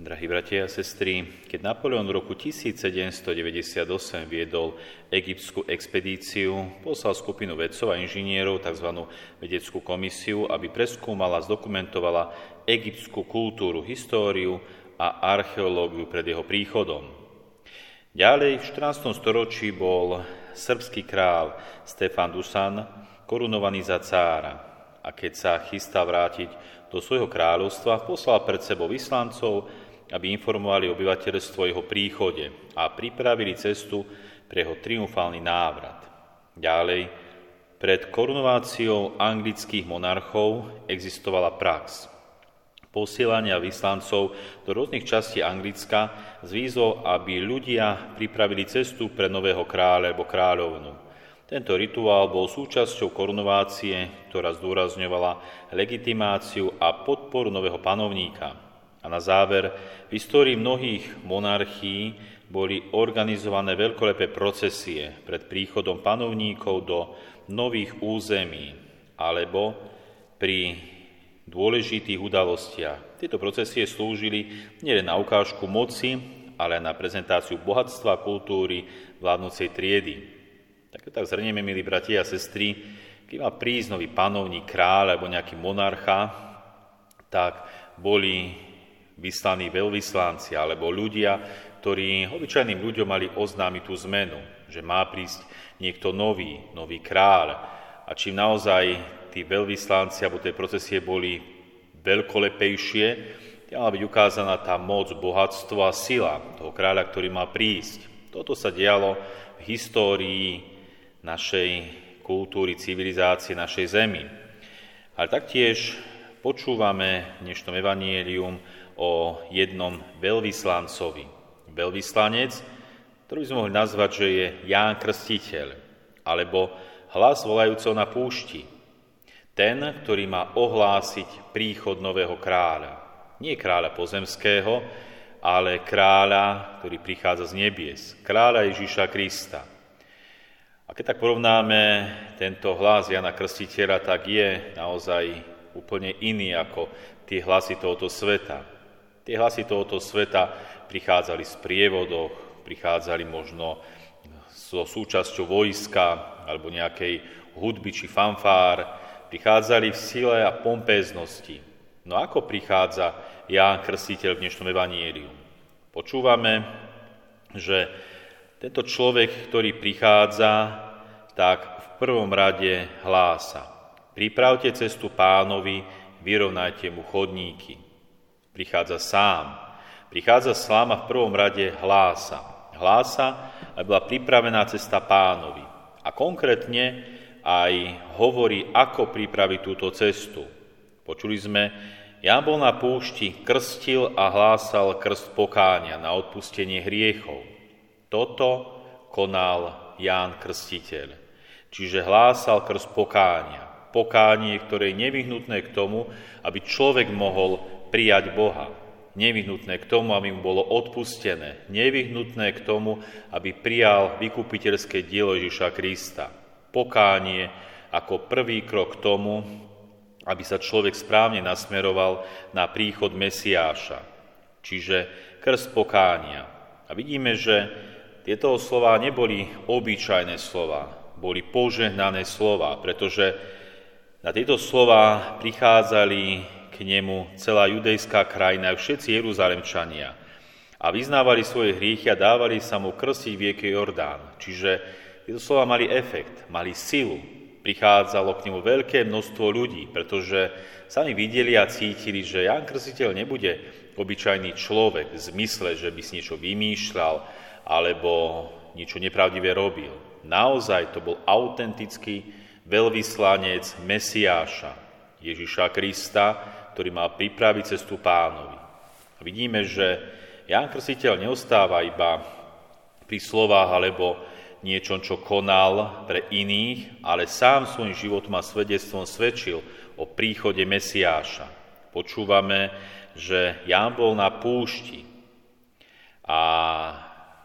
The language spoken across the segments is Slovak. Drahí bratia a sestry, keď Napoléon v roku 1798 viedol egyptskú expedíciu, poslal skupinu vedcov a inžinierov, tzv. Vedeckú komisiu, aby preskúmala a zdokumentovala egyptskú kultúru, históriu a archeológiu pred jeho príchodom. Ďalej v 14. storočí bol srbský král Stefan Dusan korunovaný za cára a keď sa chystal vrátiť do svojho kráľovstva, poslal pred sebou vyslancov, aby informovali obyvateľstvo o jeho príchode a pripravili cestu pre jeho triumfálny návrat. Ďalej, pred korunováciou anglických monarchov existovala prax posielania vyslancov do rôznych častí Anglicka s výzvou, aby ľudia pripravili cestu pre nového kráľa alebo kráľovnu. Tento rituál bol súčasťou korunovácie, ktorá zdôrazňovala legitimáciu a podporu nového panovníka. A na záver, v histórii mnohých monarchií boli organizované veľkolepé procesie pred príchodom panovníkov do nových území alebo pri dôležitých udalostiach. Tieto procesie slúžili nielen na ukážku moci, ale aj na prezentáciu bohatstva kultúry vládnucej triedy. Tak zhrnieme, milí bratia a sestry, keď má prísť nový panovník, kráľ alebo nejaký monarcha, tak boli vyslaní veľvyslanci alebo ľudia, ktorí obyčajným ľuďom mali oznámiť tú zmenu, že má prísť niekto nový kráľ. A čím naozaj tí veľvyslanci alebo tie procesie boli veľkolepejšie, tým mala byť ukázaná tá moc, bohatstvo a sila toho kráľa, ktorý má prísť. Toto sa dialo v histórii našej kultúry, civilizácie, našej zemi. Ale taktiež počúvame v dnešnom evanjeliu o jednom veľvyslancovi. Veľvyslanec, ktorý by sme mohli nazvať, že je Ján Krstiteľ, alebo hlas volajúceho na púšti. Ten, ktorý má ohlásiť príchod nového kráľa. Nie kráľa pozemského, ale kráľa, ktorý prichádza z nebies. Kráľa Ježiša Krista. A keď tak porovnáme tento hlas Jána Krstiteľa, tak je naozaj úplne iný ako tie hlasy tohoto sveta. Tie hlasy tohoto sveta prichádzali z prievodov, prichádzali možno so súčasťou vojska alebo nejakej hudby či fanfár, prichádzali v sile a pompéznosti. No ako prichádza Ján Krstiteľ v dnešnom evanjeliu? Počúvame, že tento človek, ktorý prichádza, tak v prvom rade hlása: pripravte cestu Pánovi, vyrovnajte mu chodníky. Prichádza sám. Prichádza sám a v prvom rade hlása. Hlása, aby bola pripravená cesta Pánovi. A konkrétne aj hovorí, ako pripraviť túto cestu. Počuli sme, Ján bol na púšti, krstil a hlásal krst pokánia na odpustenie hriechov. Toto konal Ján Krstiteľ. Čiže hlásal krst pokánia. Pokánie, ktoré je nevyhnutné k tomu, aby človek mohol prijať Boha, nevyhnutné k tomu, aby mu bolo odpustené, nevyhnutné k tomu, aby prijal vykupiteľské dielo Ježiša Krista. Pokánie ako prvý krok k tomu, aby sa človek správne nasmeroval na príchod Mesiáša, čiže krst pokánia. A vidíme, že tieto slová neboli obyčajné slová, boli požehnané slová, pretože na tieto slová prichádzali k nemu celá judejská krajina, všetci Jeruzalemčania. A vyznávali svoje hriechy a dávali sa mu krstiť v rieke Jordán. Čiže tieto slova mali efekt, mali silu. Prichádzalo k nemu veľké množstvo ľudí, pretože sami videli a cítili, že Ján Krstiteľ nebude obyčajný človek v zmysle, že by si niečo vymýšľal alebo niečo nepravdivé robil. Naozaj to bol autentický veľvyslanec Mesiáša, Ježiša Krista, ktorý mal pripraviť cestu Pánovi. A vidíme, že Ján Krstiteľ neostáva iba pri slovách alebo niečom, čo konal pre iných, ale sám svojím životom a svedectvom svedčil o príchode Mesiáša. Počúvame, že Ján bol na púšti a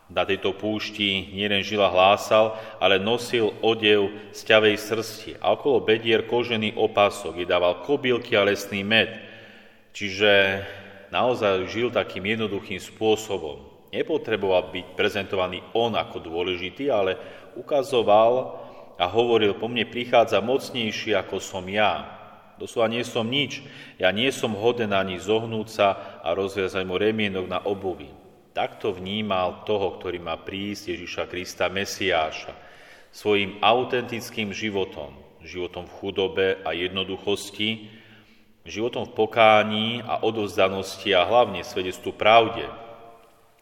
na tejto púšti nielen žila hlásal, ale nosil odev z ťavej srsti a okolo bedier kožený opasok, vydával kobylky a lesný med. Čiže naozaj žil takým jednoduchým spôsobom. Nepotreboval byť prezentovaný on ako dôležitý, ale ukazoval a hovoril, po mne prichádza mocnejší ako som ja. Doslova nie som nič, ja nie som hoden ani zohnúť sa a rozviazať mu remienok na obuvi. Takto vnímal toho, ktorý má prísť, Ježiša Krista, Mesiáša, svojim autentickým životom, životom v chudobe a jednoduchosti, životom v pokání a odovzdanosti a hlavne svedectvu pravde.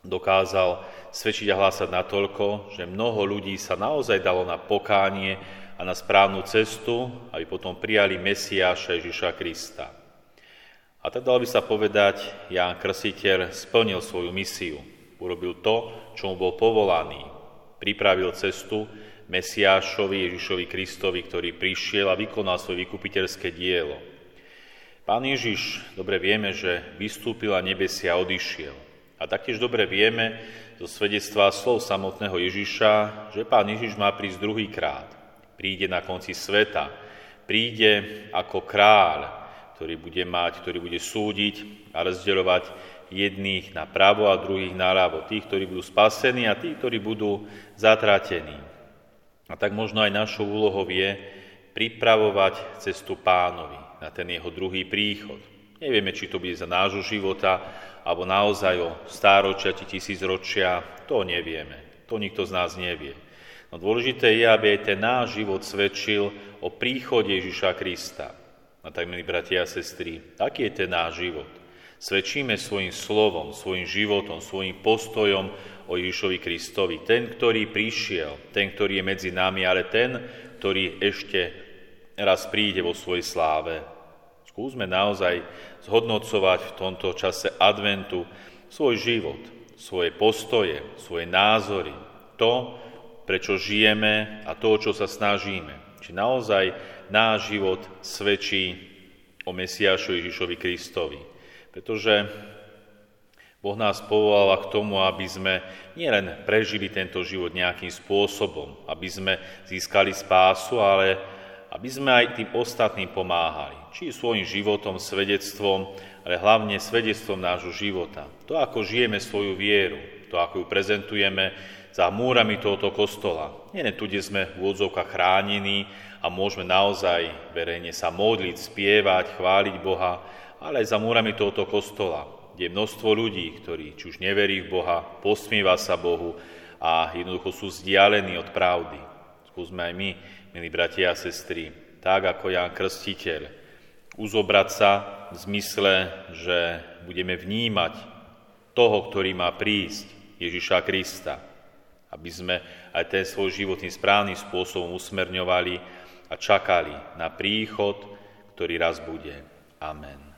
Dokázal svedčiť a hlásať natoľko, že mnoho ľudí sa naozaj dalo na pokánie a na správnu cestu, aby potom prijali Mesiáša Ježiša Krista. A tak dalo by sa povedať, Ján Krstiteľ splnil svoju misiu, urobil to, čo mu bol povolaný. Pripravil cestu Mesiášovi Ježišovi Kristovi, ktorý prišiel a vykonal svoje vykupiteľské dielo. Pán Ježiš, dobre vieme, že vystúpil na nebesia a odišiel. A taktiež dobre vieme zo svedectva slov samotného Ježiša, že Pán Ježiš má prísť druhýkrát. Príde na konci sveta, príde ako kráľ, ktorý bude súdiť a rozdeľovať jedných na pravo a druhých na ľavo, tých, ktorí budú spasení a tí, ktorí budú zatratení. A tak možno aj našou úlohou je pripravovať cestu Pánovi na ten jeho druhý príchod. Nevieme, či to bude za nášho života, alebo naozaj o stáročia či tisícročia, to nevieme. To nikto z nás nevie. No dôležité je, aby aj ten náš život svedčil o príchode Ježiša Krista. A tak, milí bratia a sestry, aký je ten náš život? Svedčíme svojim slovom, svojim životom, svojim postojom o Ježišovi Kristovi. Ten, ktorý prišiel, ten, ktorý je medzi nami, ale ten, ktorý ešte raz príde vo svojej sláve. Skúsme naozaj zhodnocovať v tomto čase adventu svoj život, svoje postoje, svoje názory, to, prečo žijeme a to, čo sa snažíme. Či naozaj náš život svedčí o Mesiášu Ježišovi Kristovi. Pretože Boh nás povolal k tomu, aby sme nielen prežili tento život nejakým spôsobom, aby sme získali spásu, ale aby sme aj tým ostatným pomáhali. Či svojim životom, svedectvom, ale hlavne svedectvom nášho života. To, ako žijeme svoju vieru, to, ako ju prezentujeme za múrami tohoto kostola. Nie len tu, kde sme v úvodzovkách chránení a môžeme naozaj verejne sa modliť, spievať, chváliť Boha, ale aj za múrami tohoto kostola, kde je množstvo ľudí, ktorí či už neverí v Boha, posmieva sa Bohu a jednoducho sú vzdialení od pravdy. Skúsme aj my, milí bratia a sestry, tak ako Ján Krstiteľ, uzobrať sa v zmysle, že budeme vnímať toho, ktorý má prísť, Ježiša Krista, aby sme aj ten svoj život tým správnym spôsobom usmerňovali a čakali na príchod, ktorý raz bude. Amen.